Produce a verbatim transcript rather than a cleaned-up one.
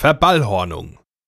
Verballhornung.